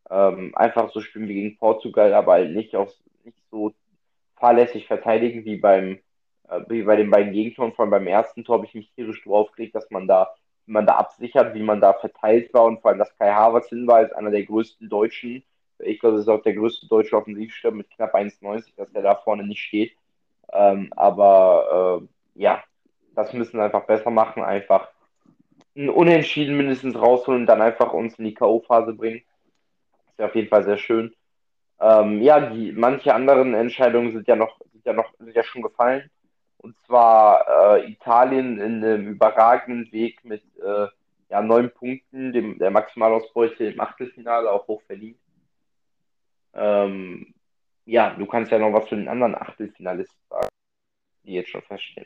Einfach so spielen wie gegen Portugal, aber halt nicht so fahrlässig verteidigen wie bei den beiden Gegentoren. Vor allem beim ersten Tor habe ich mich tierisch drauf aufgeregt, dass man da absichert, wie man da verteilt war und vor allem, dass Kai Havertz hin war, ist einer der größten Deutschen. Ich glaube, das ist auch der größte deutsche Offensivstürmer mit knapp 1,90, dass der da vorne nicht steht. Das müssen wir einfach besser machen, einfach einen Unentschieden mindestens rausholen und dann einfach uns in die K.O.-Phase bringen. Das wäre auf jeden Fall sehr schön. Manche anderen Entscheidungen sind ja schon gefallen. Und zwar Italien in einem überragenden Weg mit 9 Punkten, der Maximalausbeute im Achtelfinale, auch hoch verdient. Du kannst ja noch was zu den anderen Achtelfinalisten sagen, die jetzt schon feststehen.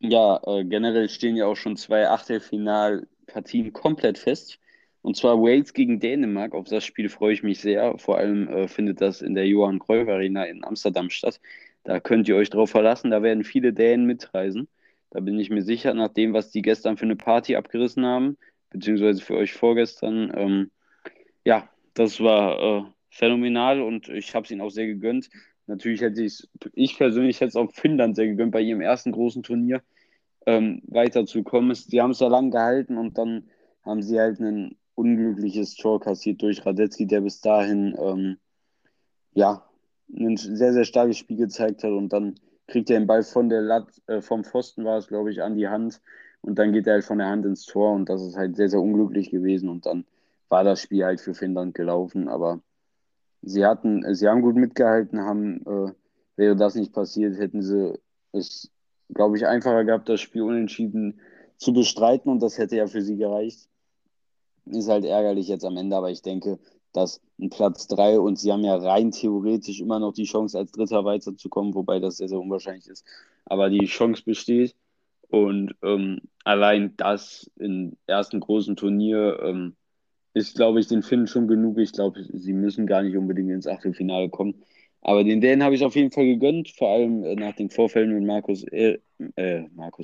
Ja, generell stehen ja auch schon 2 Achtelfinalpartien komplett fest. Und zwar Wales gegen Dänemark. Auf das Spiel freue ich mich sehr. Vor allem findet das in der Johan-Cruyff-Arena in Amsterdam statt. Da könnt ihr euch drauf verlassen. Da werden viele Dänen mitreisen. Da bin ich mir sicher, nach dem, was die gestern für eine Party abgerissen haben, beziehungsweise für euch vorgestern. Das war phänomenal und ich habe es ihnen auch sehr gegönnt. Natürlich hätte ich persönlich auch Finnland sehr gegönnt, bei ihrem ersten großen Turnier weiterzukommen. Die haben es ja lang gehalten und dann haben sie halt ein unglückliches Tor kassiert durch Radetzky, der bis dahin ein sehr, sehr starkes Spiel gezeigt hat und dann kriegt er den Ball von der vom Pfosten war es, glaube ich, an die Hand und dann geht er halt von der Hand ins Tor und das ist halt sehr, sehr unglücklich gewesen und dann war das Spiel halt für Finnland gelaufen, aber Sie haben gut mitgehalten, wäre das nicht passiert, hätten sie es, glaube ich, einfacher gehabt, das Spiel unentschieden zu bestreiten und das hätte ja für sie gereicht. Ist halt ärgerlich jetzt am Ende, aber ich denke, dass ein Platz 3 und sie haben ja rein theoretisch immer noch die Chance, als Dritter weiterzukommen, wobei das sehr, sehr unwahrscheinlich ist, aber die Chance besteht und allein das im ersten großen Turnier ist, glaube ich, den Finnen schon genug. Ich glaube, sie müssen gar nicht unbedingt ins Achtelfinale kommen. Aber den Dänen habe ich auf jeden Fall gegönnt, vor allem nach den Vorfällen mit Markus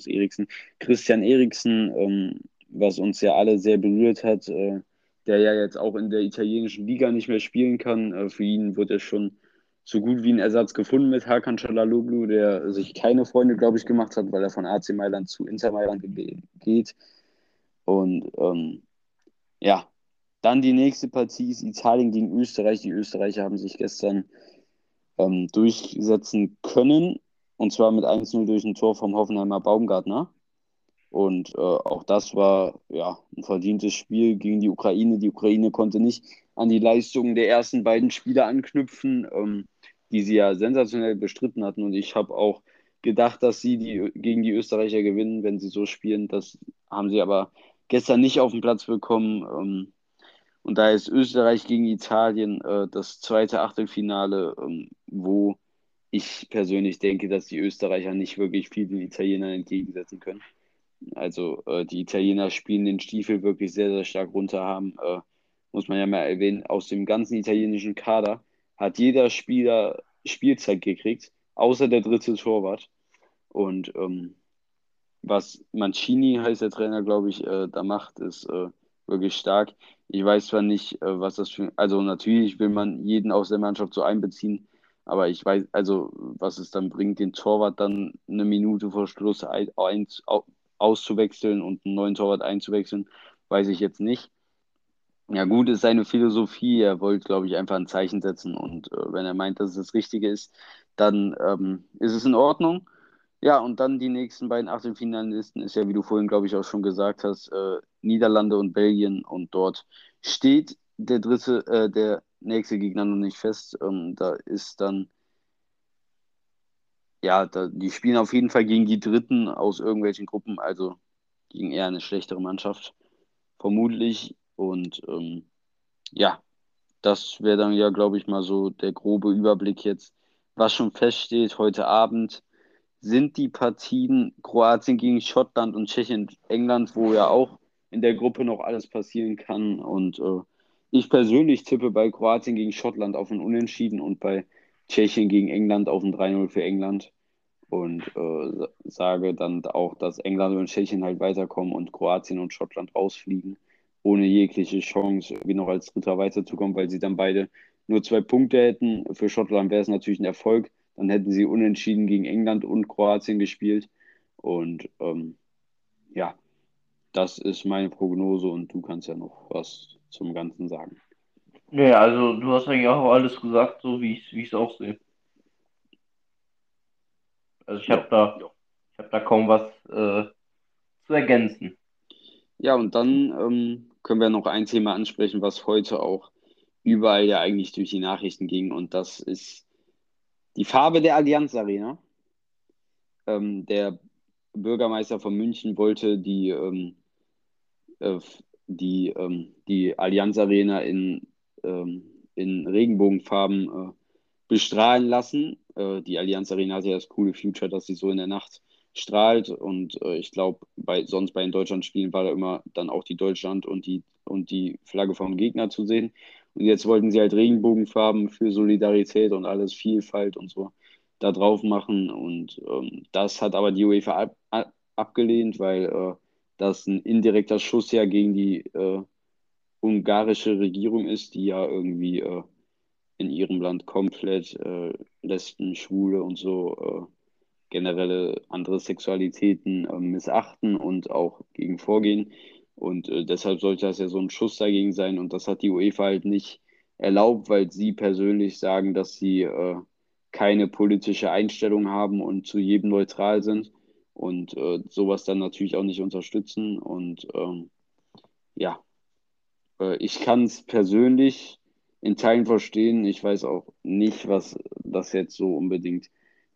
Eriksen. Christian Eriksen, was uns ja alle sehr berührt hat, der ja jetzt auch in der italienischen Liga nicht mehr spielen kann. Für ihn wird er schon so gut wie ein Ersatz gefunden mit Hakan Çalhanoğlu, der sich keine Freunde, glaube ich, gemacht hat, weil er von AC Mailand zu Inter Mailand geht. Und dann die nächste Partie ist Italien gegen Österreich. Die Österreicher haben sich gestern durchsetzen können. Und zwar mit 1-0 durch ein Tor vom Hoffenheimer Baumgartner. Und auch das war ein verdientes Spiel gegen die Ukraine. Die Ukraine konnte nicht an die Leistungen der ersten beiden Spieler anknüpfen, die sie ja sensationell bestritten hatten. Und ich habe auch gedacht, dass sie gegen die Österreicher gewinnen, wenn sie so spielen. Das haben sie aber gestern nicht auf den Platz bekommen. Und da ist Österreich gegen Italien das zweite Achtelfinale, wo ich persönlich denke, dass die Österreicher nicht wirklich viel den Italienern entgegensetzen können. Also die Italiener spielen den Stiefel wirklich sehr, sehr stark runter, haben, muss man ja mal erwähnen, aus dem ganzen italienischen Kader hat jeder Spieler Spielzeit gekriegt, außer der dritte Torwart. Und was Mancini, heißt der Trainer, glaube ich, da macht, ist wirklich stark. Ich weiß zwar nicht, was das für... Also natürlich will man jeden aus der Mannschaft so einbeziehen, aber ich weiß, also was es dann bringt, den Torwart dann eine Minute vor Schluss auszuwechseln und einen neuen Torwart einzuwechseln, weiß ich jetzt nicht. Ja gut, ist seine Philosophie. Er wollte, glaube ich, einfach ein Zeichen setzen und wenn er meint, dass es das Richtige ist, dann ist es in Ordnung. Ja, und dann die nächsten beiden Achtelfinalisten ist ja, wie du vorhin, glaube ich, auch schon gesagt hast, Niederlande und Belgien. Und dort steht der nächste Gegner noch nicht fest. Da ist dann, die spielen auf jeden Fall gegen die Dritten aus irgendwelchen Gruppen, also gegen eher eine schlechtere Mannschaft, vermutlich. Und das wäre dann ja, glaube ich, mal so der grobe Überblick jetzt, Was schon feststeht heute Abend, sind die Partien Kroatien gegen Schottland und Tschechien, England, wo ja auch in der Gruppe noch alles passieren kann. Und ich persönlich tippe bei Kroatien gegen Schottland auf ein Unentschieden und bei Tschechien gegen England auf ein 3-0 für England. Und sage dann auch, dass England und Tschechien halt weiterkommen und Kroatien und Schottland rausfliegen, ohne jegliche Chance, wie noch als Dritter weiterzukommen, weil sie dann beide nur 2 Punkte hätten. Für Schottland wäre es natürlich ein Erfolg. Dann hätten sie unentschieden gegen England und Kroatien gespielt. Und ja, das ist meine Prognose und du kannst ja noch was zum Ganzen sagen. Ja, also du hast eigentlich auch alles gesagt, so wie ich es auch sehe. Also ich habe da kaum was zu ergänzen. Ja, und dann können wir noch ein Thema ansprechen, was heute auch überall ja eigentlich durch die Nachrichten ging, und das ist die Farbe der Allianz Arena. Der Bürgermeister von München wollte die Allianz Arena in Regenbogenfarben bestrahlen lassen. Die Allianz Arena hat ja das coole Feature, dass sie so in der Nacht strahlt, und ich glaube, sonst bei den Deutschland-Spielen war da immer dann auch die Deutschland und die Flagge vom Gegner zu sehen. Und jetzt wollten sie halt Regenbogenfarben für Solidarität und alles, Vielfalt und so, da drauf machen. Und das hat aber die UEFA abgelehnt, weil das ein indirekter Schuss ja gegen die ungarische Regierung ist, die ja irgendwie in ihrem Land komplett Lesben, Schwule und so generelle andere Sexualitäten missachten und auch gegen vorgehen. Und deshalb sollte das ja so ein Schuss dagegen sein. Und das hat die UEFA halt nicht erlaubt, weil sie persönlich sagen, dass sie keine politische Einstellung haben und zu jedem neutral sind und sowas dann natürlich auch nicht unterstützen. Und ich kann es persönlich in Teilen verstehen. Ich weiß auch nicht, was das jetzt so unbedingt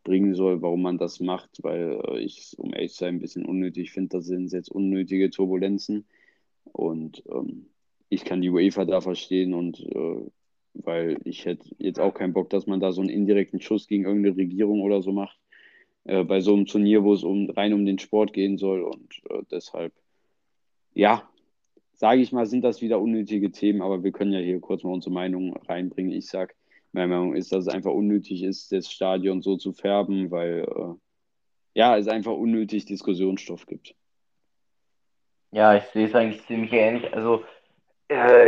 bringen soll, warum man das macht, weil ich es, um ehrlich zu sein, ein bisschen unnötig finde. Das sind jetzt unnötige Turbulenzen, und ich kann die UEFA da verstehen, und weil ich hätte jetzt auch keinen Bock, dass man da so einen indirekten Schuss gegen irgendeine Regierung oder so macht, bei so einem Turnier, wo es rein um den Sport gehen soll, und deshalb, ja, sage ich mal, sind das wieder unnötige Themen, aber wir können ja hier kurz mal unsere Meinung reinbringen. Ich sage, meine Meinung ist, dass es einfach unnötig ist, das Stadion so zu färben, weil es einfach unnötig Diskussionsstoff gibt. Ja, ich sehe es eigentlich ziemlich ähnlich. Also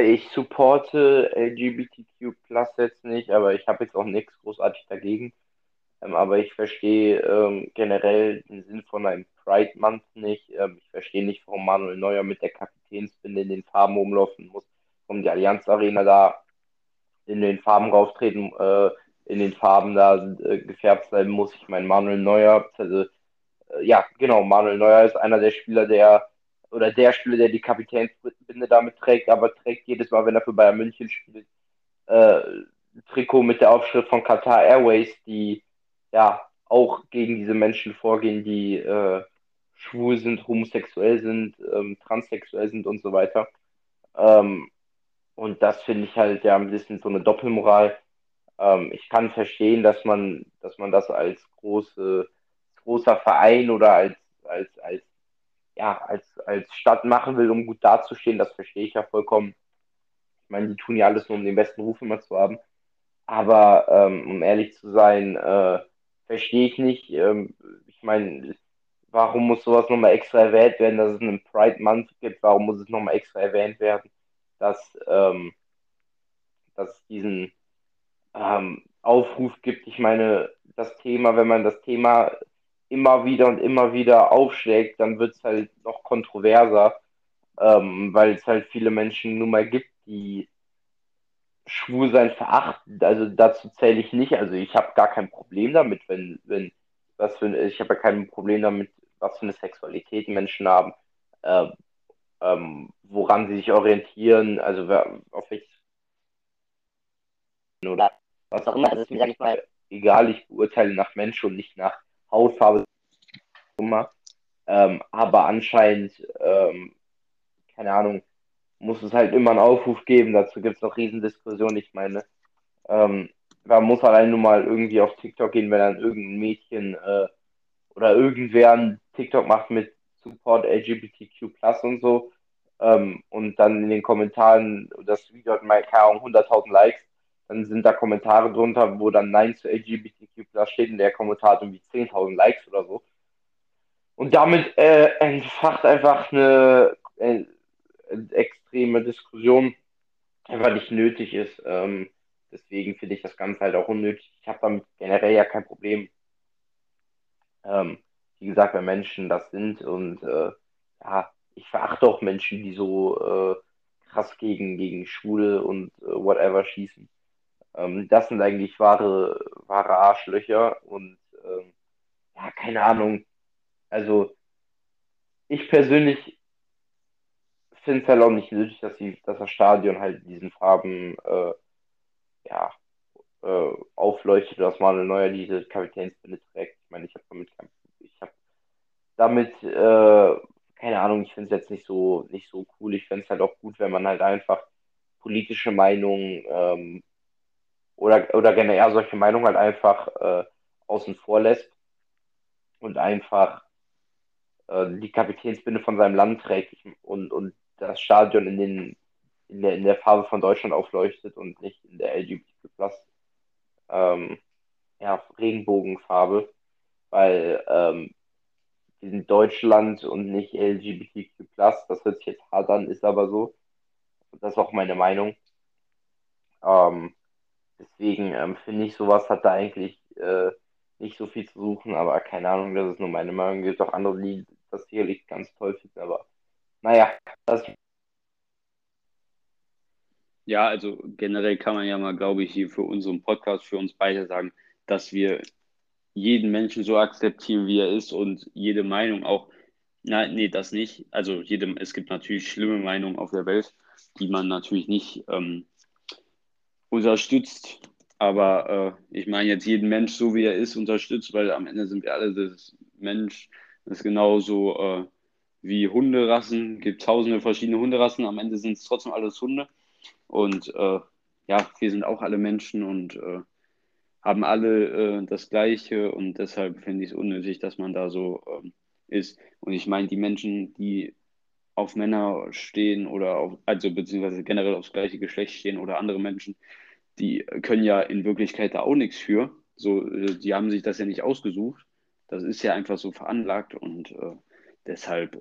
ich supporte LGBTQ+ jetzt nicht, aber ich habe jetzt auch nichts großartig dagegen. Aber ich verstehe generell den Sinn von einem Pride Month nicht. Ich verstehe nicht, warum Manuel Neuer mit der Kapitänsbinde in den Farben rumlaufen muss, warum die Allianz Arena da in den Farben rauftreten, in den Farben da gefärbt sein muss. Ich meine, Manuel Neuer, Manuel Neuer ist einer der Spieler, der die Kapitänsbinde damit trägt, aber trägt jedes Mal, wenn er für Bayern München spielt, ein Trikot mit der Aufschrift von Qatar Airways, die ja auch gegen diese Menschen vorgehen, die schwul sind, homosexuell sind, transsexuell sind und so weiter. Und das finde ich halt ja ein bisschen so eine Doppelmoral. Ich kann verstehen, dass man das als großer Verein oder als Stadt machen will, um gut dazustehen. Das verstehe ich ja vollkommen. Ich meine, die tun ja alles nur, um den besten Ruf immer zu haben. Aber um ehrlich zu sein, verstehe ich nicht. Ich meine, warum muss sowas nochmal extra erwähnt werden, dass es einen Pride Month gibt? Warum muss es nochmal extra erwähnt werden, dass es diesen Aufruf gibt? Ich meine, das Thema, wenn man das Thema immer wieder aufschlägt, dann wird es halt noch kontroverser, weil es halt viele Menschen nun mal gibt, die Schwulsein verachten. Also dazu zähle ich nicht. Also ich habe gar kein Problem damit, was für eine Sexualität Menschen haben. Woran sie sich orientieren, also auf welches oder was auch immer, das ist mir nicht mal egal, ich beurteile nach Mensch und nicht nach Hautfarbe, aber anscheinend, keine Ahnung, muss es halt immer einen Aufruf geben, dazu gibt es noch Riesendiskussionen, ich meine, Da muss er halt nur mal irgendwie auf TikTok gehen, wenn dann irgendein Mädchen oder irgendwer einen TikTok macht mit Support LGBTQ+ und so, und dann in den Kommentaren, das Video hat mal, keine Ahnung, 100.000 Likes, dann sind da Kommentare drunter, wo dann Nein zu LGBTQ+ steht und der Kommentar hat irgendwie 10.000 Likes oder so. Und damit entfacht einfach eine extreme Diskussion, einfach nicht nötig ist. Deswegen finde ich das Ganze halt auch unnötig. Ich habe damit generell ja kein Problem. Wie gesagt, wenn Menschen das sind und ja, ich verachte auch Menschen, die so krass gegen Schwule und whatever schießen. Das sind eigentlich wahre Arschlöcher und ja, keine Ahnung. Also ich persönlich finde es halt auch nicht nötig, dass das Stadion halt in diesen Farben aufleuchtet, dass Manuel Neuer diese Kapitänsbinde trägt. Ich meine, keine Ahnung, ich finde es jetzt nicht so cool. Ich finde es halt auch gut, wenn man halt einfach politische Meinungen oder generell solche Meinungen halt einfach außen vor lässt und einfach die Kapitänsbinde von seinem Land trägt und das Stadion in der Farbe von Deutschland aufleuchtet und nicht in der LGBTQ+ Regenbogenfarbe, weil wir sind Deutschland und nicht LGBTQ+, das hört sich jetzt hart an, ist aber so. Und das ist auch meine Meinung. Deswegen finde ich, sowas hat da eigentlich nicht so viel zu suchen, aber keine Ahnung, das ist nur meine Meinung. Es gibt auch andere, die das sicherlich ganz toll finden, aber naja, Ja, also generell kann man ja mal, glaube ich, hier für unseren Podcast, für uns beide sagen, dass wir jeden Menschen so akzeptieren, wie er ist und jede Meinung auch, das nicht. Also es gibt natürlich schlimme Meinungen auf der Welt, die man natürlich nicht unterstützt, aber ich meine jetzt jeden Mensch so, wie er ist, unterstützt, weil am Ende sind wir alle das Mensch, das ist genauso wie Hunderassen, gibt tausende verschiedene Hunderassen, am Ende sind es trotzdem alles Hunde. Und wir sind auch alle Menschen und haben alle das Gleiche und deshalb finde ich es unnötig, dass man da so ist. Und ich meine, die Menschen, die auf Männer stehen oder beziehungsweise generell aufs gleiche Geschlecht stehen oder andere Menschen, die können ja in Wirklichkeit da auch nichts für. So, die haben sich das ja nicht ausgesucht. Das ist ja einfach so veranlagt und deshalb...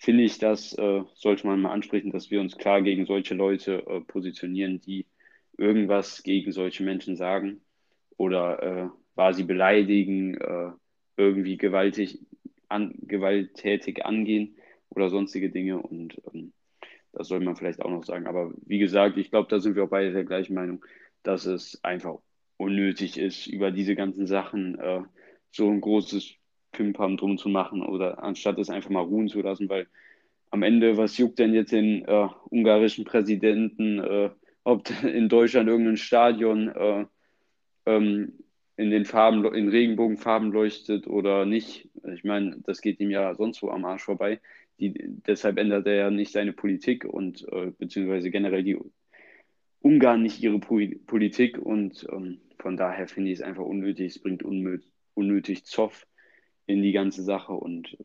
finde ich, das sollte man mal ansprechen, dass wir uns klar gegen solche Leute positionieren, die irgendwas gegen solche Menschen sagen oder quasi beleidigen, irgendwie gewalttätig angehen oder sonstige Dinge. Und das soll man vielleicht auch noch sagen. Aber wie gesagt, ich glaube, da sind wir auch beide der gleichen Meinung, dass es einfach unnötig ist, über diese ganzen Sachen so ein großes Pimpam drum zu machen oder anstatt es einfach mal ruhen zu lassen, weil am Ende, was juckt denn jetzt den ungarischen Präsidenten, ob in Deutschland irgendein Stadion in Regenbogenfarben leuchtet oder nicht? Ich meine, das geht ihm ja sonst wo am Arsch vorbei. Deshalb ändert er ja nicht seine Politik und beziehungsweise generell die Ungarn nicht ihre Politik und von daher finde ich es einfach unnötig. Es bringt unnötig Zoff in die ganze Sache und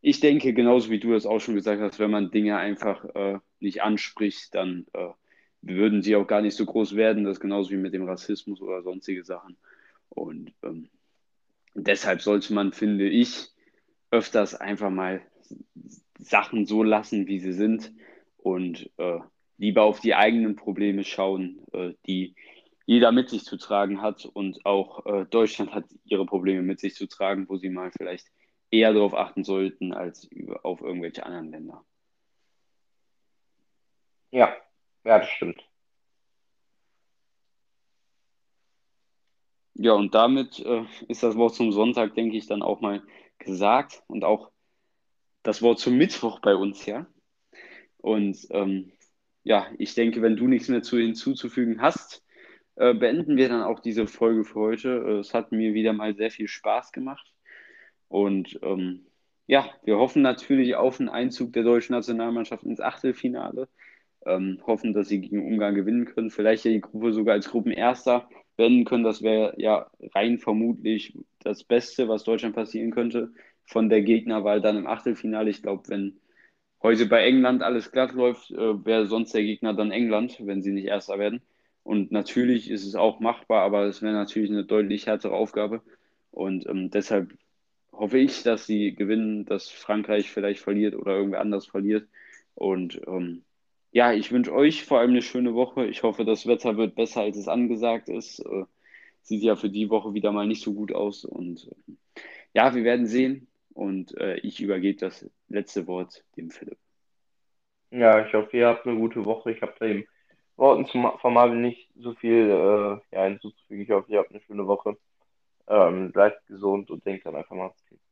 ich denke, genauso wie du das auch schon gesagt hast, wenn man Dinge einfach nicht anspricht, dann würden sie auch gar nicht so groß werden, das genauso wie mit dem Rassismus oder sonstige Sachen und deshalb sollte man, finde ich, öfters einfach mal Sachen so lassen, wie sie sind und lieber auf die eigenen Probleme schauen, die jeder mit sich zu tragen hat und auch Deutschland hat ihre Probleme mit sich zu tragen, wo sie mal vielleicht eher darauf achten sollten, als auf irgendwelche anderen Länder. Ja, das stimmt. Ja, und damit ist das Wort zum Sonntag, denke ich, dann auch mal gesagt und auch das Wort zum Mittwoch bei uns, ja. Und ich denke, wenn du nichts mehr hinzuzufügen hast, beenden wir dann auch diese Folge für heute. Es hat mir wieder mal sehr viel Spaß gemacht. Und wir hoffen natürlich auf den Einzug der deutschen Nationalmannschaft ins Achtelfinale. hoffen, dass sie gegen Ungarn gewinnen können. Vielleicht ja die Gruppe sogar als Gruppenerster wenden können. Das wäre ja rein vermutlich das Beste, was Deutschland passieren könnte von der Gegnerwahl dann im Achtelfinale. Ich glaube, wenn heute bei England alles glatt läuft, wäre sonst der Gegner dann England, wenn sie nicht Erster werden. Und natürlich ist es auch machbar, aber es wäre natürlich eine deutlich härtere Aufgabe. Und deshalb hoffe ich, dass sie gewinnen, dass Frankreich vielleicht verliert oder irgendwer anders verliert. Und ja, ich wünsche euch vor allem eine schöne Woche. Ich hoffe, das Wetter wird besser, als es angesagt ist. Sieht ja für die Woche wieder mal nicht so gut aus. Und ja, wir werden sehen. Und ich übergebe das letzte Wort dem Philipp. Ja, ich hoffe, ihr habt eine gute Woche. Ich habe da eben Worten von Marvin nicht so viel hinzuzufügen. Ich hoffe, ihr habt eine schöne Woche. Bleibt gesund und denkt dann einfach mal ans Kind.